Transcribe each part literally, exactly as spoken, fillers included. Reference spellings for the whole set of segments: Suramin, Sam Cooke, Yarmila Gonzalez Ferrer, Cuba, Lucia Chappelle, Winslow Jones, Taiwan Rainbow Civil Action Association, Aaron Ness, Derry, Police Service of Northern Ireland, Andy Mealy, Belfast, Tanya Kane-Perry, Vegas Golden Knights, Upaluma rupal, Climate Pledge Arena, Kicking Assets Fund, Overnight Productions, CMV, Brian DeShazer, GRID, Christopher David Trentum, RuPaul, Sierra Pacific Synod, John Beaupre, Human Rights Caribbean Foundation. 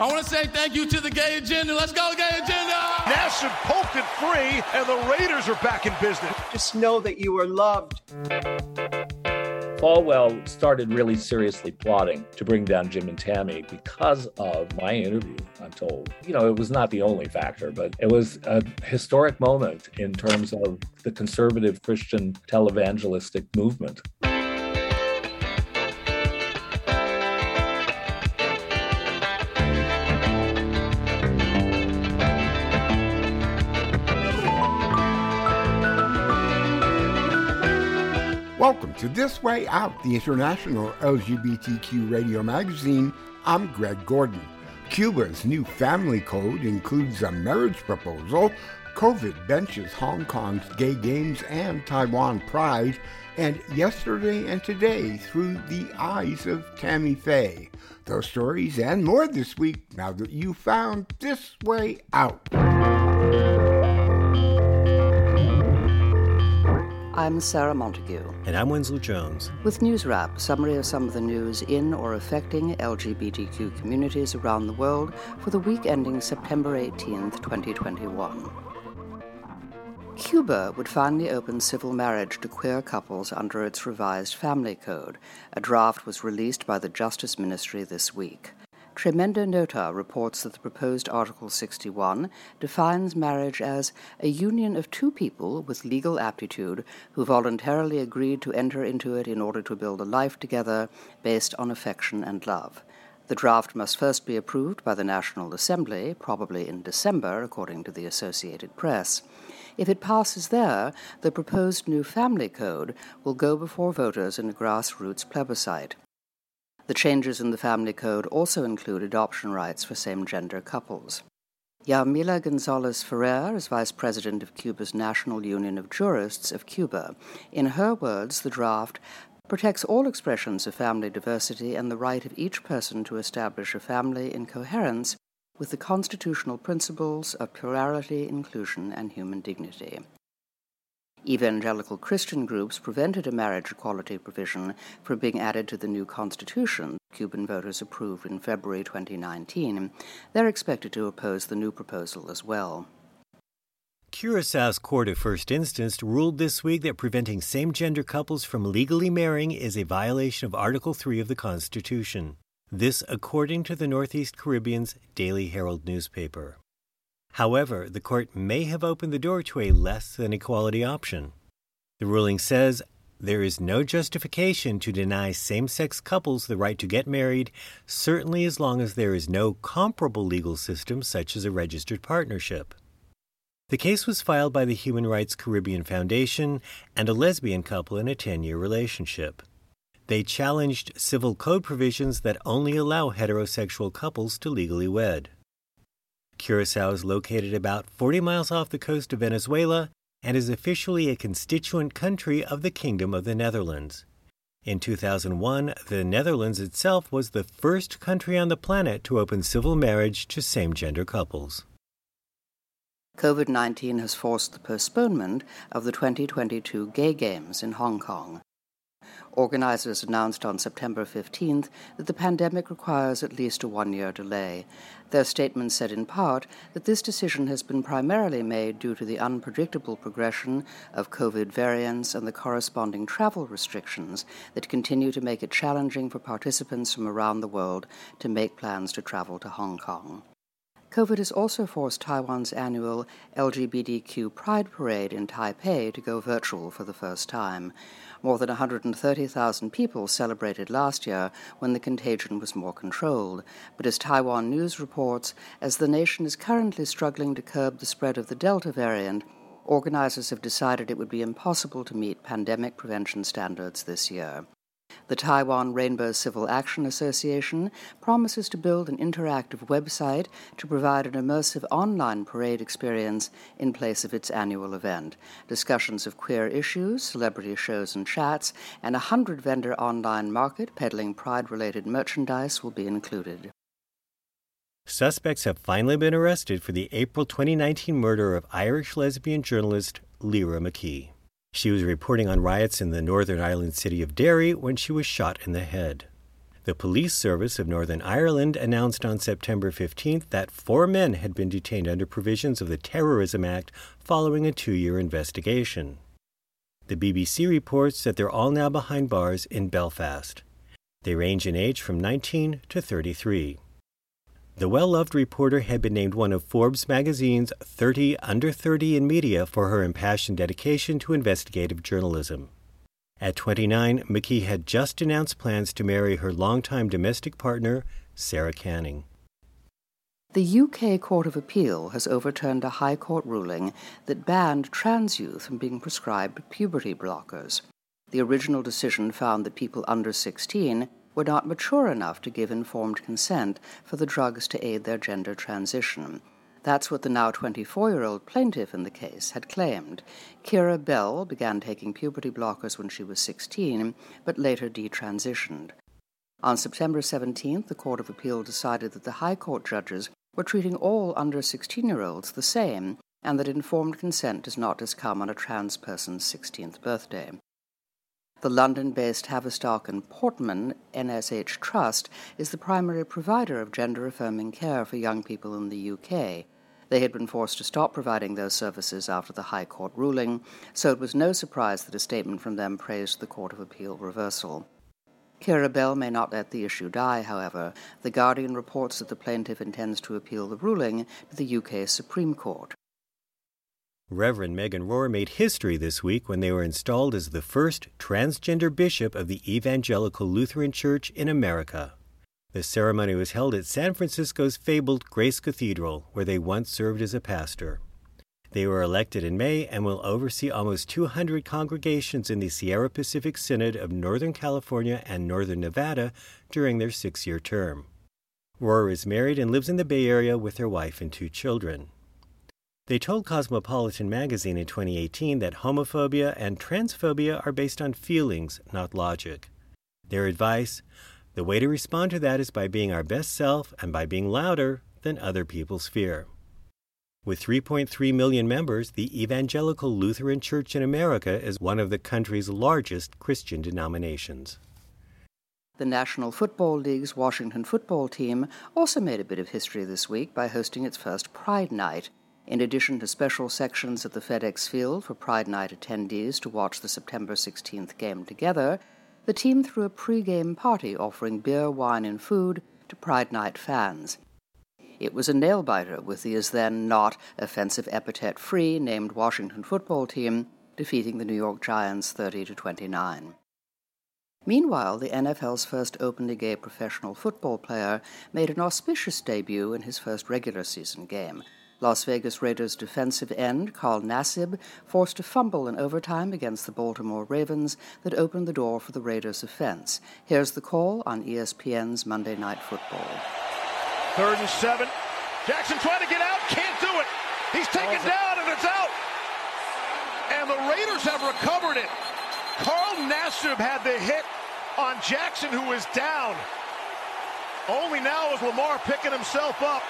I want to say thank you to the Gay Agenda. Let's go, Gay Agenda! Nassib poked it free, and the Raiders are back in business. Just know that you are loved. Falwell started really seriously plotting to bring down Jim and Tammy because of my interview, I'm told. You know, it was not the only factor, but it was a historic moment in terms of the conservative Christian televangelistic movement. Welcome to This Way Out, the international L G B T Q radio magazine. I'm Greg Gordon. Cuba's new family code includes a marriage proposal, COVID benches Hong Kong's Gay Games and Taiwan Pride, and yesterday and today through the eyes of Tammy Faye. Those stories and more this week, now that you found This Way Out. I'm Sarah Montague. And I'm Winslow Jones. With News Wrap, a summary of some of the news in or affecting L G B T Q communities around the world for the week ending September eighteenth, twenty twenty-one. Cuba would finally open civil marriage to queer couples under its revised family code. A draft was released by the Justice Ministry this week. Tremenda Nota reports that the proposed Article sixty-one defines marriage as a union of two people with legal aptitude who voluntarily agreed to enter into it in order to build a life together based on affection and love. The draft must first be approved by the National Assembly, probably in December, according to the Associated Press. If it passes there, the proposed new family code will go before voters in a grassroots plebiscite. The changes in the family code also include adoption rights for same-gender couples. Yarmila Gonzalez Ferrer is vice president of Cuba's National Union of Jurists of Cuba. In her words, the draft protects all expressions of family diversity and the right of each person to establish a family in coherence with the constitutional principles of plurality, inclusion, and human dignity. Evangelical Christian groups prevented a marriage equality provision from being added to the new constitution Cuban voters approved in February twenty nineteen. They're expected to oppose the new proposal as well. Curaçao's Court of First Instance ruled this week that preventing same-gender couples from legally marrying is a violation of Article three of the Constitution. This according to the Northeast Caribbean's Daily Herald newspaper. However, the court may have opened the door to a less-than-equality option. The ruling says there is no justification to deny same-sex couples the right to get married, certainly as long as there is no comparable legal system such as a registered partnership. The case was filed by the Human Rights Caribbean Foundation and a lesbian couple in a ten-year relationship. They challenged civil code provisions that only allow heterosexual couples to legally wed. Curaçao is located about forty miles off the coast of Venezuela and is officially a constituent country of the Kingdom of the Netherlands. In two thousand one, the Netherlands itself was the first country on the planet to open civil marriage to same-gender couples. COVID nineteen has forced the postponement of the twenty twenty-two Gay Games in Hong Kong. Organizers announced on September fifteenth that the pandemic requires at least a one-year delay. Their statement said in part that this decision has been primarily made due to the unpredictable progression of COVID variants and the corresponding travel restrictions that continue to make it challenging for participants from around the world to make plans to travel to Hong Kong. COVID has also forced Taiwan's annual L G B T Q Pride Parade in Taipei to go virtual for the first time. More than one hundred thirty thousand people celebrated last year when the contagion was more controlled. But as Taiwan News reports, as the nation is currently struggling to curb the spread of the Delta variant, organizers have decided it would be impossible to meet pandemic prevention standards this year. The Taiwan Rainbow Civil Action Association promises to build an interactive website to provide an immersive online parade experience in place of its annual event. Discussions of queer issues, celebrity shows and chats, and a hundred-vendor online market peddling pride-related merchandise will be included. Suspects have finally been arrested for the April twenty nineteen murder of Irish lesbian journalist Lyra McKee. She was reporting on riots in the Northern Ireland city of Derry when she was shot in the head. The Police Service of Northern Ireland announced on September fifteenth that four men had been detained under provisions of the Terrorism Act following a two-year investigation. The B B C reports that they're all now behind bars in Belfast. They range in age from nineteen to thirty-three. The well-loved reporter had been named one of Forbes magazine's thirty under thirty in media for her impassioned dedication to investigative journalism. At twenty-nine, McKee had just announced plans to marry her longtime domestic partner, Sarah Canning. The U K Court of Appeal has overturned a High Court ruling that banned trans youth from being prescribed puberty blockers. The original decision found that people under sixteen were not mature enough to give informed consent for the drugs to aid their gender transition. That's what the now twenty-four-year-old plaintiff in the case had claimed. Kira Bell began taking puberty blockers when she was sixteen, but later detransitioned. On September seventeenth, the Court of Appeal decided that the High Court judges were treating all under sixteen-year-olds the same, and that informed consent does not just come on a trans person's sixteenth birthday. The London-based Havistock and Portman N H S Trust is the primary provider of gender-affirming care for young people in the U K. They had been forced to stop providing those services after the High Court ruling, so it was no surprise that a statement from them praised the Court of Appeal reversal. Kira Bell may not let the issue die, however. The Guardian reports that the plaintiff intends to appeal the ruling to the U K Supreme Court. Reverend Megan Rohrer made history this week when they were installed as the first transgender bishop of the Evangelical Lutheran Church in America. The ceremony was held at San Francisco's fabled Grace Cathedral, where they once served as a pastor. They were elected in May and will oversee almost two hundred congregations in the Sierra Pacific Synod of Northern California and Northern Nevada during their six-year term. Rohrer is married and lives in the Bay Area with their wife and two children. They told Cosmopolitan magazine in twenty eighteen that homophobia and transphobia are based on feelings, not logic. Their advice, the way to respond to that is by being our best self and by being louder than other people's fear. With three point three million members, the Evangelical Lutheran Church in America is one of the country's largest Christian denominations. The National Football League's Washington football team also made a bit of history this week by hosting its first Pride Night. In addition to special sections at the FedEx Field for Pride Night attendees to watch the September sixteenth game together, the team threw a pre-game party offering beer, wine, and food to Pride Night fans. It was a nail-biter with the as-then-not offensive epithet-free named Washington football team defeating the New York Giants thirty to twenty-nine. Meanwhile, the N F L's first openly gay professional football player made an auspicious debut in his first regular season game. Las Vegas Raiders defensive end Carl Nassib forced a fumble in overtime against the Baltimore Ravens that opened the door for the Raiders' offense. Here's the call on E S P N's Monday Night Football. Third and seven. Jackson trying to get out, can't do it. He's taken down and it's out. And the Raiders have recovered it. Carl Nassib had the hit on Jackson, who is down. Only now is Lamar picking himself up.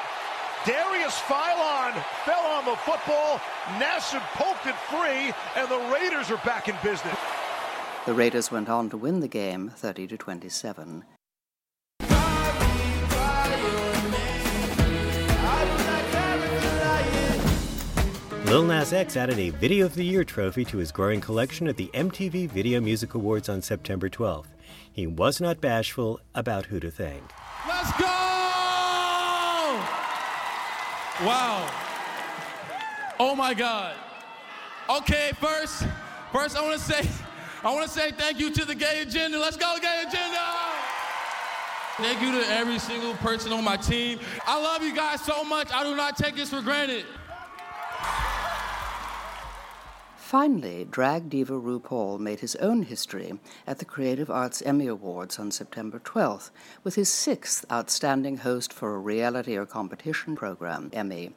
Darius Phylon fell on the football, Nassib poked it free, and the Raiders are back in business. The Raiders went on to win the game thirty to twenty-seven. Lil Nas X added a Video of the Year trophy to his growing collection at the M T V Video Music Awards on September twelfth. He was not bashful about who to thank. Let's go! Wow. Oh my God. Okay, first, first I want to say, I want to say thank you to the Gay Agenda. Let's go, Gay Agenda. Thank you to every single person on my team. I love you guys so much. I do not take this for granted. Finally, drag diva RuPaul made his own history at the Creative Arts Emmy Awards on September twelfth with his sixth Outstanding Host for a Reality or Competition Program Emmy.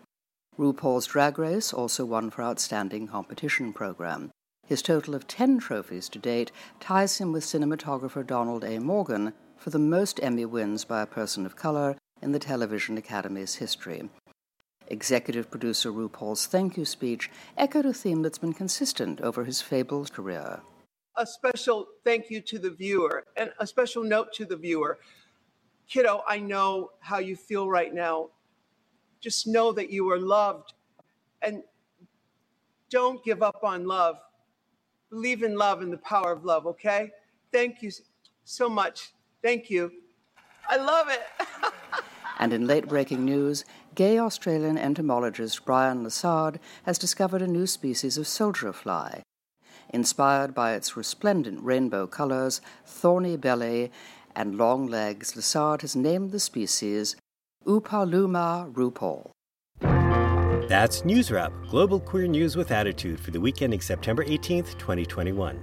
RuPaul's Drag Race also won for Outstanding Competition Program. His total of ten trophies to date ties him with cinematographer Donald A. Morgan for the most Emmy wins by a person of color in the Television Academy's history. Executive producer RuPaul's thank you speech echoed a theme that's been consistent over his fabled career. A special thank you to the viewer, and a special note to the viewer. kiddo, I know how you feel right now. Just know that you are loved, and don't give up on love. Believe in love and the power of love, okay? Thank you so much. Thank you. I love it. And in late-breaking news, gay Australian entomologist Brian Lassard has discovered a new species of soldier fly. Inspired by its resplendent rainbow colors, thorny belly, and long legs, Lassard has named the species Upaluma rupal. That's News Wrap, global queer news with attitude for the weekend of September eighteenth, twenty twenty-one.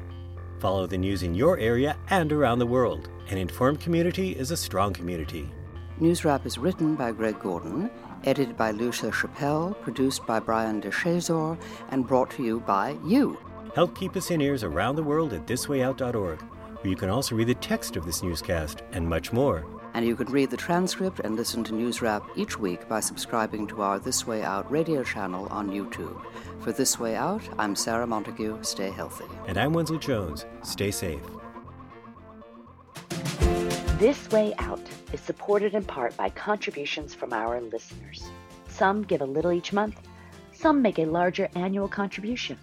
Follow the news in your area and around the world. An informed community is a strong community. News Wrap is written by Greg Gordon, edited by Lucia Chappelle, produced by Brian DeShazer, and brought to you by you. Help keep us in ears around the world at this way out dot org, where you can also read the text of this newscast and much more. And you can read the transcript and listen to News Wrap each week by subscribing to our This Way Out radio channel on YouTube. For This Way Out, I'm Sarah Montague. Stay healthy. And I'm Winslow Jones. Stay safe. This Way Out is supported in part by contributions from our listeners. Some give a little each month. Some make a larger annual contribution.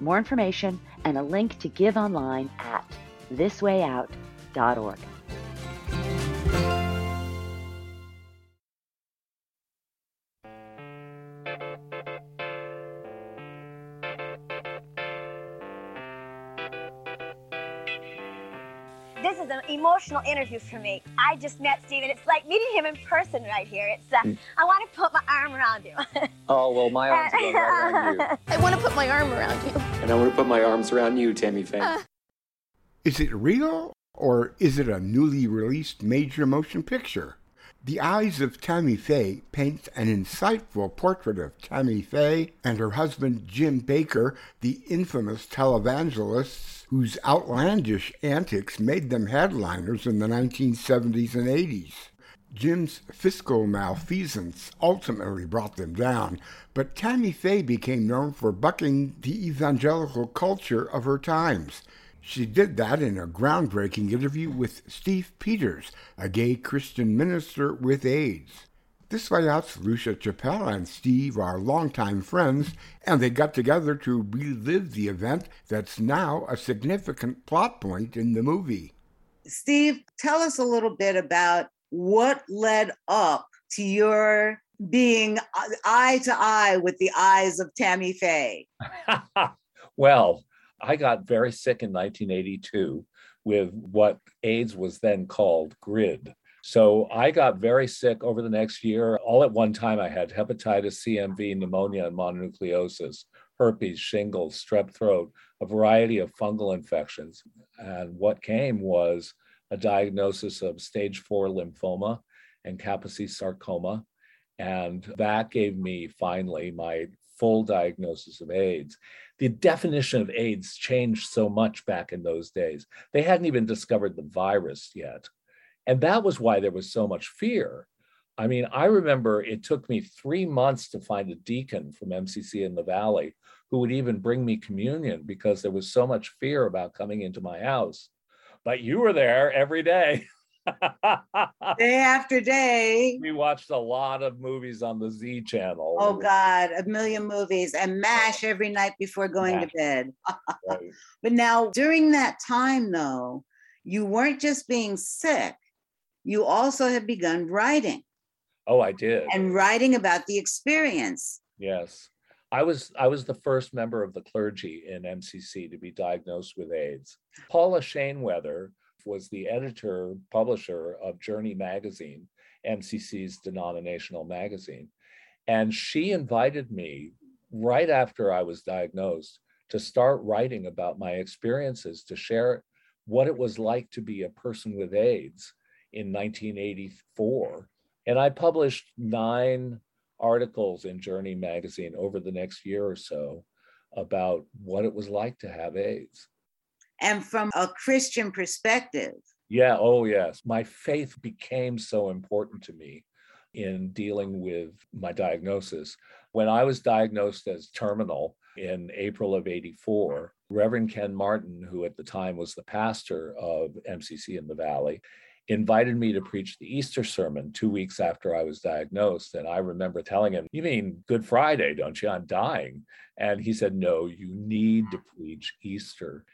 More information and a link to give online at this way out dot org. This is an emotional interview for me. I just met Steve, and it's like meeting him in person right here. It's uh, mm. I want to put my arm around you. Oh, well, my arms are right around you. I want to put my arm around you. And I want to put my arms around you, Tammy Faye. Uh. Is it real, or is it a newly released major motion picture? The Eyes of Tammy Faye paints an insightful portrait of Tammy Faye and her husband Jim Bakker, the infamous televangelists whose outlandish antics made them headliners in the nineteen seventies and eighties. Jim's fiscal malfeasance ultimately brought them down, but Tammy Faye became known for bucking the evangelical culture of her times. She did that in a groundbreaking interview with Steve Peters, a gay Christian minister with AIDS. This Way Out's Lucia Chappelle and Steve are longtime friends, and they got together to relive the event that's now a significant plot point in the movie. Steve, tell us a little bit about what led up to your being eye to eye with the eyes of Tammy Faye. Well, I got very sick in nineteen eighty-two with what AIDS was then called GRID. So I got very sick over the next year. All at one time, I had hepatitis, C M V, pneumonia, and mononucleosis, herpes, shingles, strep throat, a variety of fungal infections. And what came was a diagnosis of stage four lymphoma and Kaposi's sarcoma. And that gave me finally my full diagnosis of AIDS. The definition of AIDS changed so much back in those days. They hadn't even discovered the virus yet. And that was why there was so much fear. I mean, I remember it took me three months to find a deacon from M C C in the Valley who would even bring me communion because there was so much fear about coming into my house. But you were there every day. Day after day. We watched a lot of movies on the Z channel. Oh God, a million movies and MASH every night before going MASH. to bed. Right. But now during that time though, you weren't just being sick. You also have begun writing. Oh, I did. And writing about the experience. Yes. I was I was the first member of the clergy in M C C to be diagnosed with AIDS. Paula Shaneweather was the editor, publisher of Journey Magazine, M C C's denominational magazine. And she invited me right after I was diagnosed to start writing about my experiences, to share what it was like to be a person with AIDS. In nineteen eighty-four, and I published nine articles in Journey Magazine over the next year or so about what it was like to have AIDS. And from a Christian perspective. Yeah, oh yes. My faith became so important to me in dealing with my diagnosis. When I was diagnosed as terminal in April of eighty-four, Reverend Ken Martin, who at the time was the pastor of M C C in the Valley, invited me to preach the Easter sermon two weeks after I was diagnosed. And I remember telling him, "You mean Good Friday, don't you? I'm dying." And he said, "No, you need to preach Easter."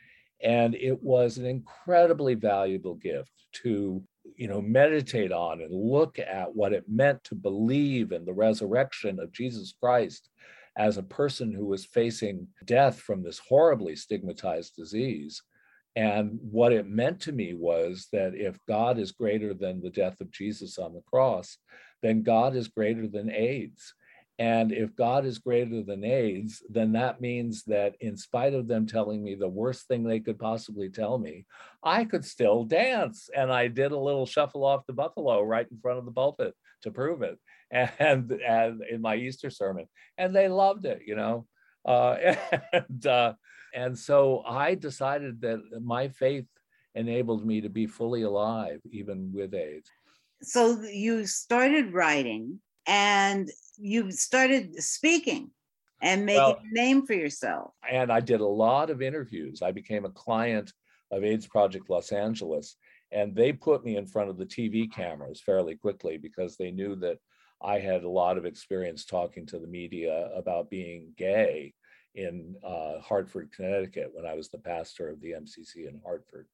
And it was an incredibly valuable gift to, you know, meditate on and look at what it meant to believe in the resurrection of Jesus Christ as a person who was facing death from this horribly stigmatized disease. And what it meant to me was that if God is greater than the death of Jesus on the cross, then God is greater than AIDS. And if God is greater than AIDS, then that means that in spite of them telling me the worst thing they could possibly tell me, I could still dance. And I did a little shuffle off the buffalo right in front of the pulpit to prove it. And, and in my Easter sermon, and they loved it, you know. Uh, and uh, and so I decided that my faith enabled me to be fully alive, even with AIDS. So you started writing, and you started speaking and making well, a name for yourself. And I did a lot of interviews. I became a client of AIDS Project Los Angeles, and they put me in front of the T V cameras fairly quickly because they knew that I had a lot of experience talking to the media about being gay in uh, Hartford, Connecticut, when I was the pastor of the M C C in Hartford.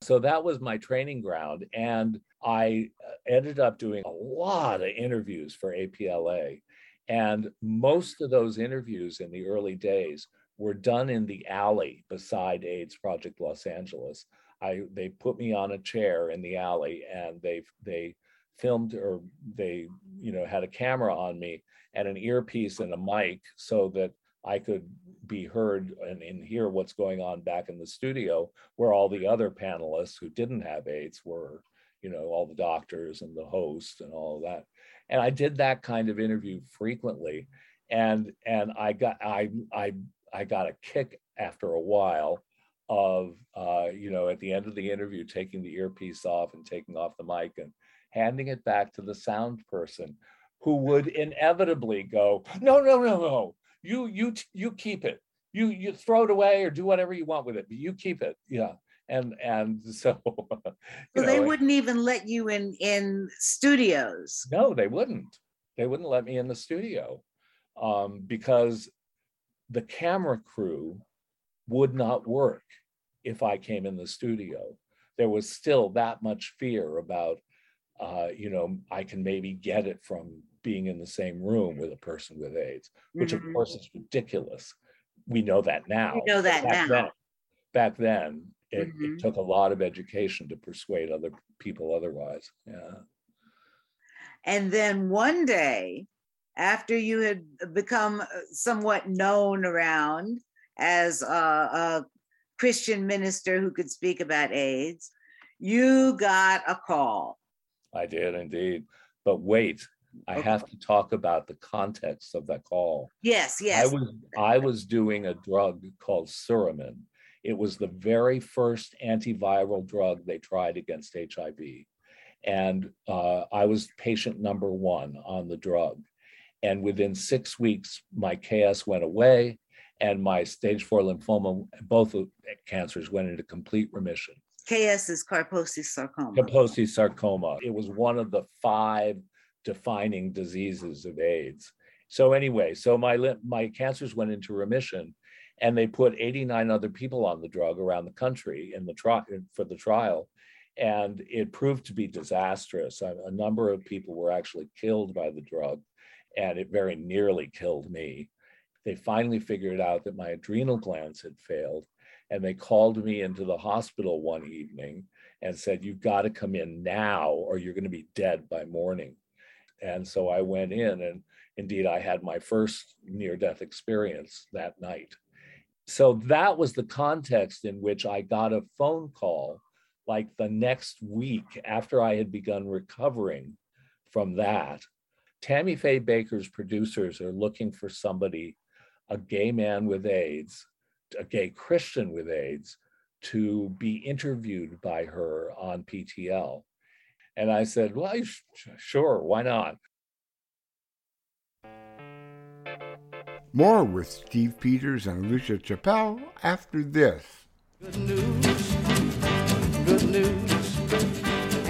So that was my training ground. And I ended up doing a lot of interviews for A P L A. And most of those interviews in the early days were done in the alley beside AIDS Project Los Angeles. I, they put me on a chair in the alley and they, they, filmed or they, you know, had a camera on me and an earpiece and a mic so that I could be heard and, and hear what's going on back in the studio where all the other panelists who didn't have AIDS were, you know, all the doctors and the host and all of that. And I did that kind of interview frequently. And and I got I I I got a kick after a while of uh, you know, at the end of the interview, taking the earpiece off and taking off the mic and handing it back to the sound person, who would inevitably go, "No, no, no, no! You, you, you keep it. You, you throw it away or do whatever you want with it, but you keep it." Yeah, and and so. Well, know, they wouldn't and, even let you in in studios. No, they wouldn't. They wouldn't let me in the studio um, because the camera crew would not work if I came in the studio. There was still that much fear about. Uh, you know, I can maybe get it from being in the same room with a person with AIDS, which mm-hmm. of course is ridiculous. We know that now. We know that back now. Then, back then, it, mm-hmm. it took a lot of education to persuade other people otherwise. Yeah. And then one day, after you had become somewhat known around as a, a Christian minister who could speak about AIDS, you got a call. I did indeed. But wait, I okay. have to talk about the context of that call. Yes, yes. I was I was doing a drug called Suramin. It was the very first antiviral drug they tried against H I V. And uh, I was patient number one on the drug. And within six weeks, my K S went away and my stage four lymphoma, both cancers went into complete remission. K S is Kaposi's sarcoma. Kaposi's sarcoma. It was one of the five defining diseases of AIDS. So anyway, so my my cancers went into remission, and they put eighty-nine other people on the drug around the country in the tri- for the trial, and it proved to be disastrous. A, a number of people were actually killed by the drug, and it very nearly killed me. They finally figured out that my adrenal glands had failed. And they called me into the hospital one evening and said, "You've got to come in now or you're going to be dead by morning." And so I went in, and indeed I had my first near-death experience that night. So that was the context in which I got a phone call like the next week after I had begun recovering from that. Tammy Faye Bakker's producers are looking for somebody, a gay man with AIDS, a gay Christian with AIDS, to be interviewed by her on P T L. And I said, well, sh- sure, why not? More with Steve Peters and Lucia Chappelle after this. Good news, good news,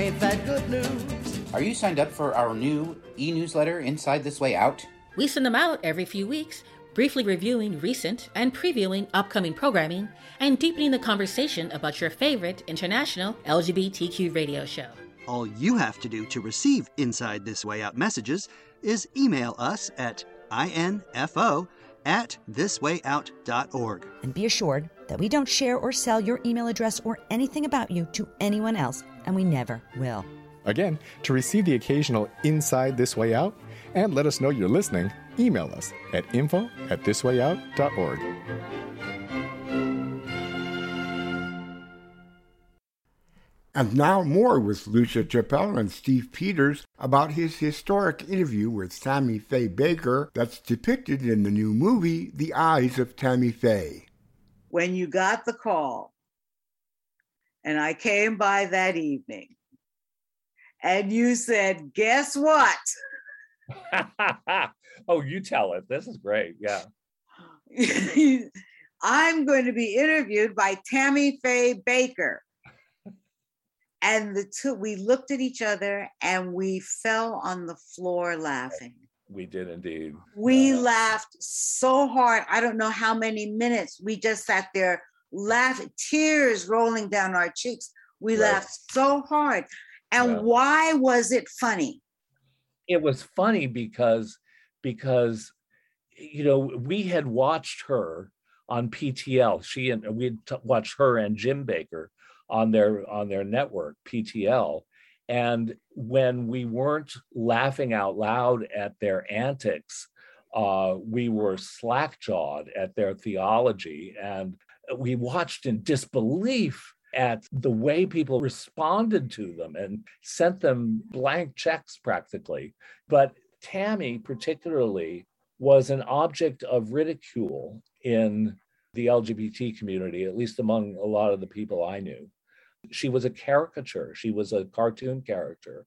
Ain't that good news? Are you signed up for our new e-newsletter, Inside This Way Out? We send them out every few weeks, briefly reviewing recent and previewing upcoming programming and deepening the conversation about your favorite international L G B T Q radio show. All you have to do to receive Inside This Way Out messages is email us at info at thiswayout.org. And be assured that we don't share or sell your email address or anything about you to anyone else, and we never will. Again, to receive the occasional Inside This Way Out and let us know you're listening, email us at info at thiswayout.org. And now more with Lucia Chappelle and Steve Peters about his historic interview with Tammy Faye Bakker that's depicted in the new movie, The Eyes of Tammy Faye. When you got the call, and I came by that evening, and you said, guess what? Oh, you tell it. This is great. Yeah. I'm going to be interviewed by Tammy Faye Bakker. And the two, we looked at each other and we fell on the floor laughing. We did indeed. We uh, laughed so hard. I don't know how many minutes. We just sat there laughing, tears rolling down our cheeks. We right. laughed so hard. And yeah. why was it funny? It was funny because, because, you know, we had watched her on P T L. She and we had t- watched her and Jim Bakker on their on their network, P T L. And when we weren't laughing out loud at their antics, uh, we were slack-jawed at their theology. And we watched in disbelief at the way people responded to them and sent them blank checks practically. But Tammy particularly was an object of ridicule in the L G B T community, at least among a lot of the people I knew. She was a caricature. She was a cartoon character.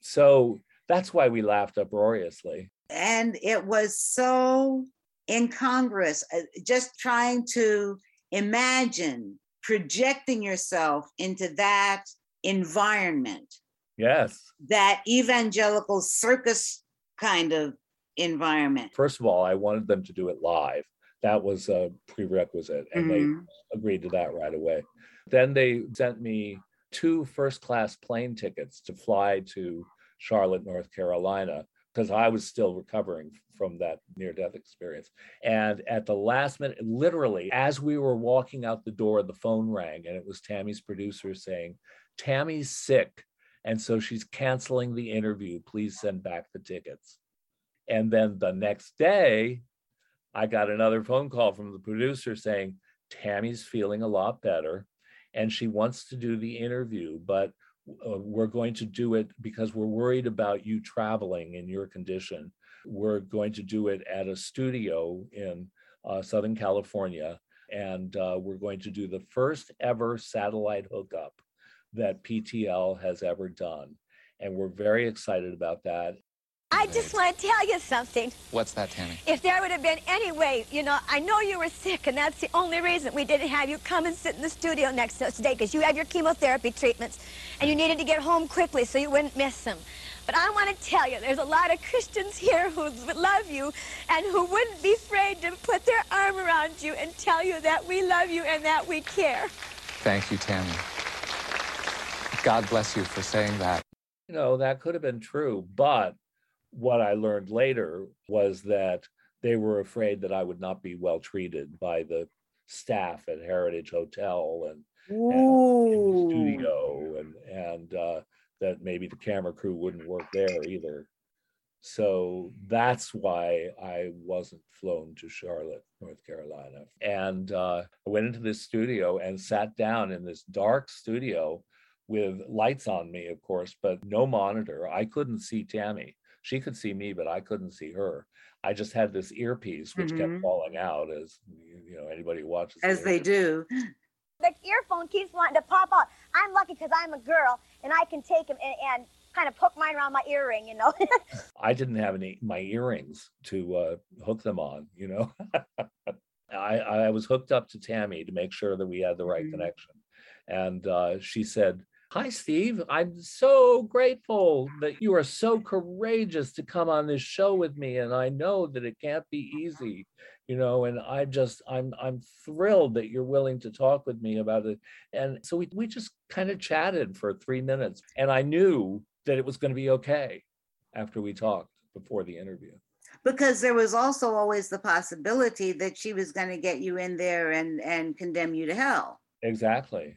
So that's why we laughed uproariously. And it was so incongruous, just trying to imagine projecting yourself into that environment. Yes. That evangelical circus kind of environment. First of all, I wanted them to do it live. That was a prerequisite, and mm-hmm. they agreed to that right away. Then they sent me two first-class plane tickets to fly to Charlotte, North Carolina, because I was still recovering from that near-death experience. And at the last minute, literally, as we were walking out the door, the phone rang, and it was Tammy's producer saying, Tammy's sick, and so she's canceling the interview. Please send back the tickets. And then the next day, I got another phone call from the producer saying, Tammy's feeling a lot better and she wants to do the interview, but uh, we're going to do it because we're worried about you traveling in your condition. We're going to do it at a studio in uh, Southern California. And uh, we're going to do the first ever satellite hookup that P T L has ever done. And we're very excited about that. I just want to tell you something. What's that, Tammy? If there would have been any way, you know, I know you were sick, and that's the only reason we didn't have you come and sit in the studio next to us today, because you had your chemotherapy treatments, and you needed to get home quickly so you wouldn't miss them. But I want to tell you, there's a lot of Christians here who love you and who wouldn't be afraid to put their arm around you and tell you that we love you and that we care. Thank you, Tammy. God bless you for saying that. You know, that could have been true, but what I learned later was that they were afraid that I would not be well treated by the staff at Heritage Hotel and, and in the studio, and and uh, that maybe the camera crew wouldn't work there either. So that's why I wasn't flown to Charlotte, North Carolina. And uh, I went into this studio and sat down in this dark studio with lights on me, of course, but no monitor. I couldn't see Tammy. She could see me, but I couldn't see her. I just had this earpiece, which mm-hmm. kept falling out, as you know, anybody who watches. As they do. The earphone keeps wanting to pop out. I'm lucky because I'm a girl, and I can take them and, and kind of poke mine around my earring, you know. I didn't have any my earrings to uh, hook them on, you know. I, I was hooked up to Tammy to make sure that we had the right mm-hmm. connection. And uh, she said, Hi, Steve. I'm so grateful that you are so courageous to come on this show with me. And I know that it can't be easy, you know, and I just, I'm I'm thrilled that you're willing to talk with me about it. And so we, we just kind of chatted for three minutes. And I knew that it was going to be okay after we talked before the interview. Because there was also always the possibility that she was going to get you in there and, and condemn you to hell. Exactly.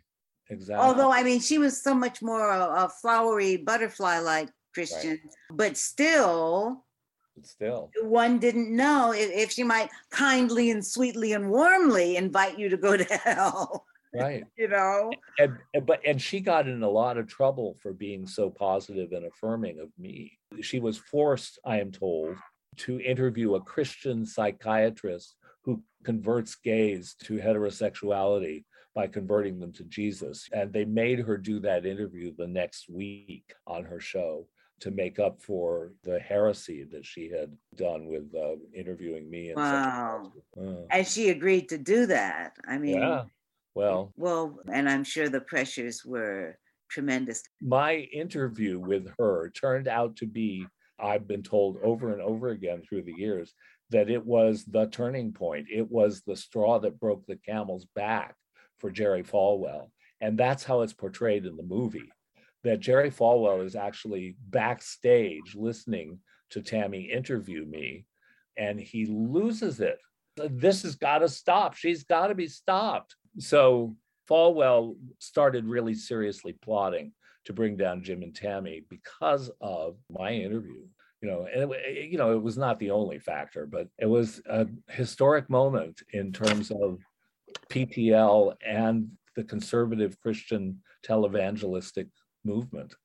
Exactly. Although, I mean, she was so much more a, a flowery butterfly-like Christian, right. but still, but still, one didn't know if, if she might kindly and sweetly and warmly invite you to go to hell. Right. You know? And, and, but, and she got in a lot of trouble for being so positive and affirming of me. She was forced, I am told, to interview a Christian psychiatrist who converts gays to heterosexuality by converting them to Jesus. And they made her do that interview the next week on her show to make up for the heresy that she had done with uh, interviewing me. And wow. Uh. And she agreed to do that. I mean, yeah. well, well, and I'm sure the pressures were tremendous. My interview with her turned out to be, I've been told over and over again through the years, that it was the turning point. It was the straw that broke the camel's back for Jerry Falwell. And that's how it's portrayed in the movie, that Jerry Falwell is actually backstage listening to Tammy interview me, and he loses it. This has got to stop. She's got to be stopped. So Falwell started really seriously plotting to bring down Jim and Tammy because of my interview. You know, and it, you know, it was not the only factor, but it was a historic moment in terms of P T L and the conservative Christian televangelistic movement.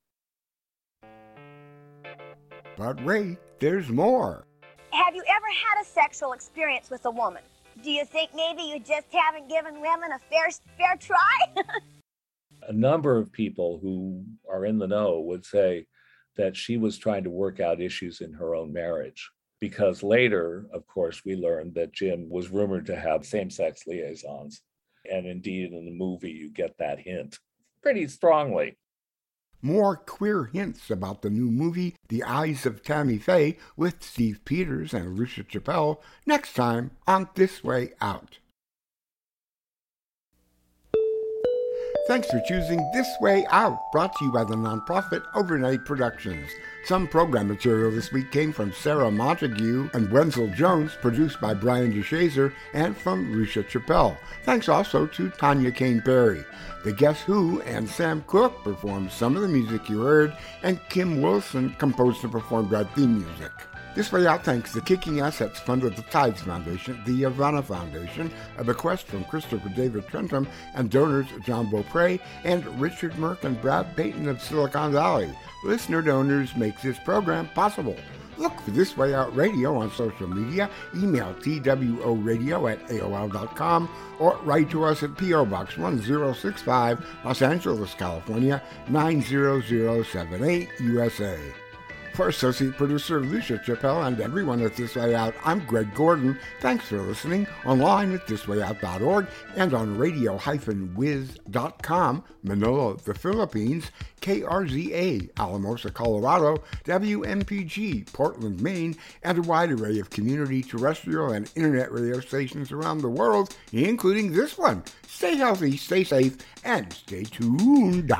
But Ray, there's more. Have you ever had a sexual experience with a woman? Do you think maybe you just haven't given women a fair, fair try? A number of people who are in the know would say that she was trying to work out issues in her own marriage. Because later, of course, we learned that Jim was rumored to have same-sex liaisons. And indeed, in the movie, you get that hint pretty strongly. More queer hints about the new movie, The Eyes of Tammy Faye, with Steve Peters and Lucia Chappelle, next time on This Way Out. Thanks for choosing This Way Out, brought to you by the nonprofit Overnight Productions. Some program material this week came from Sarah Montague and Winslow Jones, produced by Brian DeShazer, and from Lucia Chappelle. Thanks also to Tanya Kane-Perry. The Guess Who and Sam Cooke performed some of the music you heard, and Kim Wilson composed and performed our theme music. This Way Out thanks the Kicking Assets Fund of the Tides Foundation, the Ivana Foundation, a bequest from Christopher David Trentum, and donors John Beaupre and Richard Merck and Brad Payton of Silicon Valley. Listener donors make this program possible. Look for This Way Out Radio on social media, email t w o radio at a o l dot com, or write to us at P O. Box one zero six five, Los Angeles, California, nine zero zero seven eight, U S A. For Associate Producer Lucia Chappelle and everyone at This Way Out, I'm Greg Gordon. Thanks for listening online at this way out dot org and on radio dash wiz dot com, Manila, the Philippines, K R Z A, Alamosa, Colorado, W M P G, Portland, Maine, and a wide array of community, terrestrial, and internet radio stations around the world, including this one. Stay healthy, stay safe, and stay tuned.